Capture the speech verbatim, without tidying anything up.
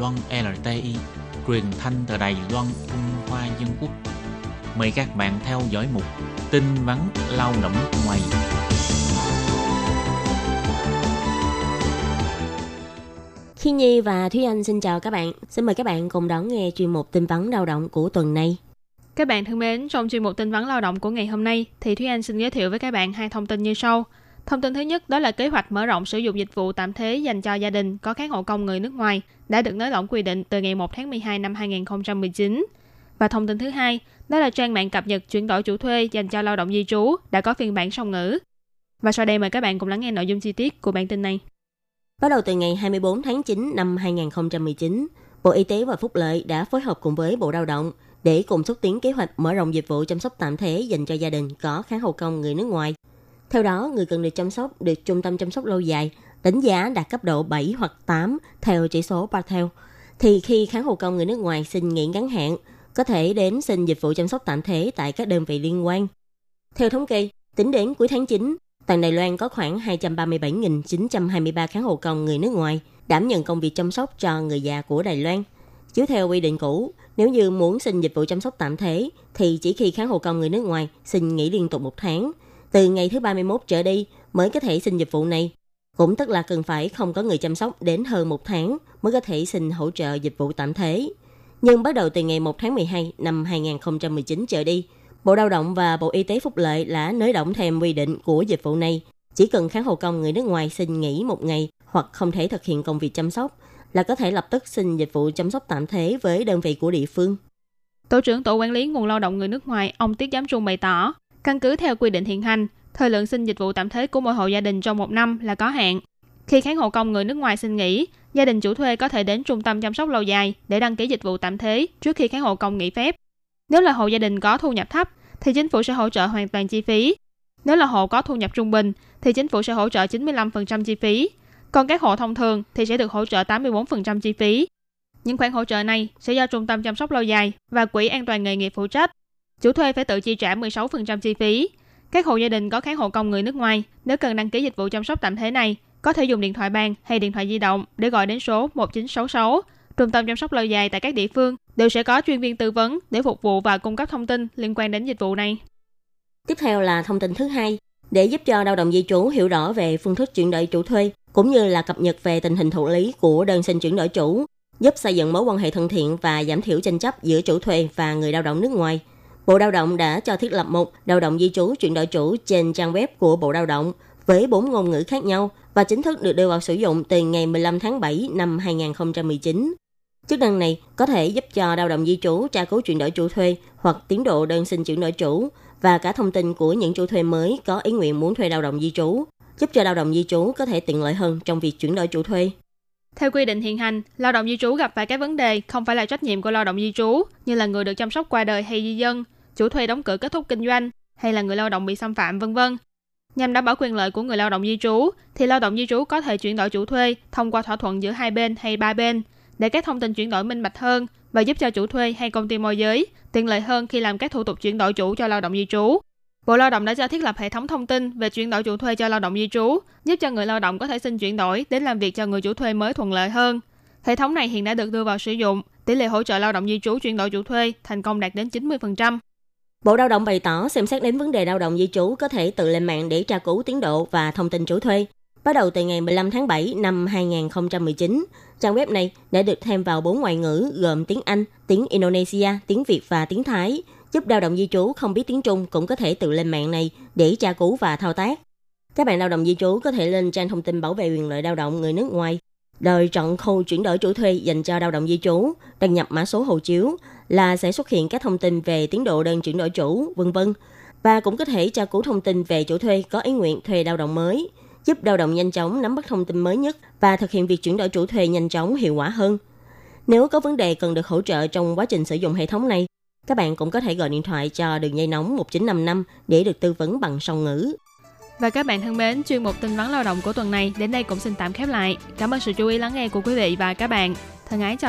Loan lờ tê i, truyền thanh từ Đài Loan, Trung Hoa Dân Quốc. Mời các bạn theo dõi mục tin vắn lao động ngoài. Khi Nhi và Thúy Anh xin chào các bạn. Xin mời các bạn cùng đón nghe chuyên mục tin vắn lao động của tuần này. Các bạn thân mến, trong chuyên mục tin vắn lao động của ngày hôm nay thì Thúy Anh xin giới thiệu với các bạn hai thông tin như sau. Thông tin thứ nhất đó là kế hoạch mở rộng sử dụng dịch vụ tạm thế dành cho gia đình có các hộ công người nước ngoài đã được nới lỏng quy định từ ngày một tháng mười hai năm hai nghìn không trăm mười chín. Và thông tin thứ hai đó là trang mạng cập nhật chuyển đổi chủ thuê dành cho lao động di trú đã có phiên bản song ngữ. Và sau đây mời các bạn cùng lắng nghe nội dung chi tiết của bản tin này. Bắt đầu từ ngày hai mươi tư tháng chín năm hai nghìn không trăm mười chín, Bộ Y tế và Phúc lợi đã phối hợp cùng với Bộ Lao động để cùng xúc tiến kế hoạch mở rộng dịch vụ chăm sóc tạm thế dành cho gia đình có khán hộ công người nước ngoài. Theo đó, người cần được chăm sóc được trung tâm chăm sóc lâu dài đánh giá đạt cấp độ bảy hoặc tám theo chỉ số Barthel, thì khi khán hộ công người nước ngoài xin nghỉ ngắn hạn, có thể đến xin dịch vụ chăm sóc tạm thế tại các đơn vị liên quan. Theo thống kê, tính đến cuối tháng chín, toàn Đài Loan có khoảng hai trăm ba mươi bảy nghìn chín trăm hai mươi ba khán hộ công người nước ngoài đảm nhận công việc chăm sóc cho người già của Đài Loan. Chiếu theo quy định cũ, nếu như muốn xin dịch vụ chăm sóc tạm thế thì chỉ khi khán hộ công người nước ngoài xin nghỉ liên tục một tháng, từ ngày thứ ba mươi mốt trở đi mới có thể xin dịch vụ này. Cũng tức là cần phải không có người chăm sóc đến hơn một tháng mới có thể xin hỗ trợ dịch vụ tạm thế. Nhưng bắt đầu từ ngày một tháng mười hai năm hai nghìn không trăm mười chín trở đi, Bộ Lao động và Bộ Y tế Phúc lợi đã nới lỏng thêm quy định của dịch vụ này. Chỉ cần khán hộ công người nước ngoài xin nghỉ một ngày hoặc không thể thực hiện công việc chăm sóc là có thể lập tức xin dịch vụ chăm sóc tạm thế với đơn vị của địa phương. Tổ trưởng Tổ quản lý nguồn lao động người nước ngoài, ông Tiết Giám Trung bày tỏ, căn cứ theo quy định hiện hành, thời lượng xin dịch vụ tạm thế của mỗi hộ gia đình trong một năm là có hạn. Khi khán hộ công người nước ngoài xin nghỉ, gia đình chủ thuê có thể đến trung tâm chăm sóc lâu dài để đăng ký dịch vụ tạm thế trước khi khán hộ công nghỉ phép. Nếu là hộ gia đình có thu nhập thấp thì chính phủ sẽ hỗ trợ hoàn toàn chi phí. Nếu là hộ có thu nhập trung bình thì chính phủ sẽ hỗ trợ chín mươi lăm phần trăm chi phí. Còn các hộ thông thường thì sẽ được hỗ trợ tám mươi tư phần trăm chi phí. Những khoản hỗ trợ này sẽ do trung tâm chăm sóc lâu dài và quỹ an toàn nghề nghiệp phụ trách. Chủ thuê phải tự chi trả mười sáu phần trăm chi phí. Các hộ gia đình có khán hộ công người nước ngoài nếu cần đăng ký dịch vụ chăm sóc tạm thế này có thể dùng điện thoại bàn hay điện thoại di động để gọi đến số một chín sáu sáu. Trung tâm chăm sóc lâu dài tại các địa phương đều sẽ có chuyên viên tư vấn để phục vụ và cung cấp thông tin liên quan đến dịch vụ này. Tiếp theo là thông tin thứ hai, để giúp cho lao động di trú hiểu rõ về phương thức chuyển đổi chủ thuê cũng như là cập nhật về tình hình thụ lý của đơn xin chuyển đổi chủ, giúp xây dựng mối quan hệ thân thiện và giảm thiểu tranh chấp giữa chủ thuê và người lao động nước ngoài. Bộ Lao động đã cho thiết lập mục lao động di trú chuyển đổi chủ trên trang web của Bộ Lao động với bốn ngôn ngữ khác nhau và chính thức được đưa vào sử dụng từ ngày mười lăm tháng bảy năm hai nghìn không trăm mười chín. Chức năng này có thể giúp cho lao động di trú tra cứu chuyển đổi chủ thuê hoặc tiến độ đơn xin chuyển đổi chủ và cả thông tin của những chủ thuê mới có ý nguyện muốn thuê lao động di trú, giúp cho lao động di trú có thể tiện lợi hơn trong việc chuyển đổi chủ thuê. Theo quy định hiện hành, lao động di trú gặp phải các vấn đề không phải là trách nhiệm của lao động di trú như là người được chăm sóc qua đời hay di dân, chủ thuê đóng cửa kết thúc kinh doanh hay là người lao động bị xâm phạm, vân vân. Nhằm đảm bảo quyền lợi của người lao động di trú thì lao động di trú có thể chuyển đổi chủ thuê thông qua thỏa thuận giữa hai bên hay ba bên để các thông tin chuyển đổi minh bạch hơn và giúp cho chủ thuê hay công ty môi giới tiện lợi hơn khi làm các thủ tục chuyển đổi chủ cho lao động di trú. Bộ Lao động đã cho thiết lập hệ thống thông tin về chuyển đổi chủ thuê cho lao động di trú, giúp cho người lao động có thể xin chuyển đổi đến làm việc cho người chủ thuê mới thuận lợi hơn. Hệ thống này hiện đã được đưa vào sử dụng, tỷ lệ hỗ trợ lao động di trú chuyển đổi chủ thuê thành công đạt đến chín mươi phần trăm. Bộ Lao động bày tỏ xem xét đến vấn đề lao động di trú có thể tự lên mạng để tra cứu tiến độ và thông tin chủ thuê. Bắt đầu từ ngày mười lăm tháng bảy năm hai nghìn không trăm mười chín, trang web này đã được thêm vào bốn ngoại ngữ gồm tiếng Anh, tiếng Indonesia, tiếng Việt và tiếng Thái, giúp lao động di trú không biết tiếng Trung cũng có thể tự lên mạng này để tra cứu và thao tác. Các bạn lao động di trú có thể lên trang thông tin bảo vệ quyền lợi lao động người nước ngoài, rồi chọn khâu chuyển đổi chủ thuê dành cho lao động di trú, đăng nhập mã số hộ chiếu là sẽ xuất hiện các thông tin về tiến độ đơn chuyển đổi chủ, vân vân, và cũng có thể tra cứu thông tin về chủ thuê có ý nguyện thuê lao động mới, giúp lao động nhanh chóng nắm bắt thông tin mới nhất và thực hiện việc chuyển đổi chủ thuê nhanh chóng, hiệu quả hơn. Nếu có vấn đề cần được hỗ trợ trong quá trình sử dụng hệ thống này, các bạn cũng có thể gọi điện thoại cho đường dây nóng một chín năm năm để được tư vấn bằng song ngữ. Và các bạn thân mến, chuyên mục tin vắn lao động của tuần này đến đây cũng xin tạm khép lại. Cảm ơn sự chú ý lắng nghe của quý vị và các bạn. Thân ái chào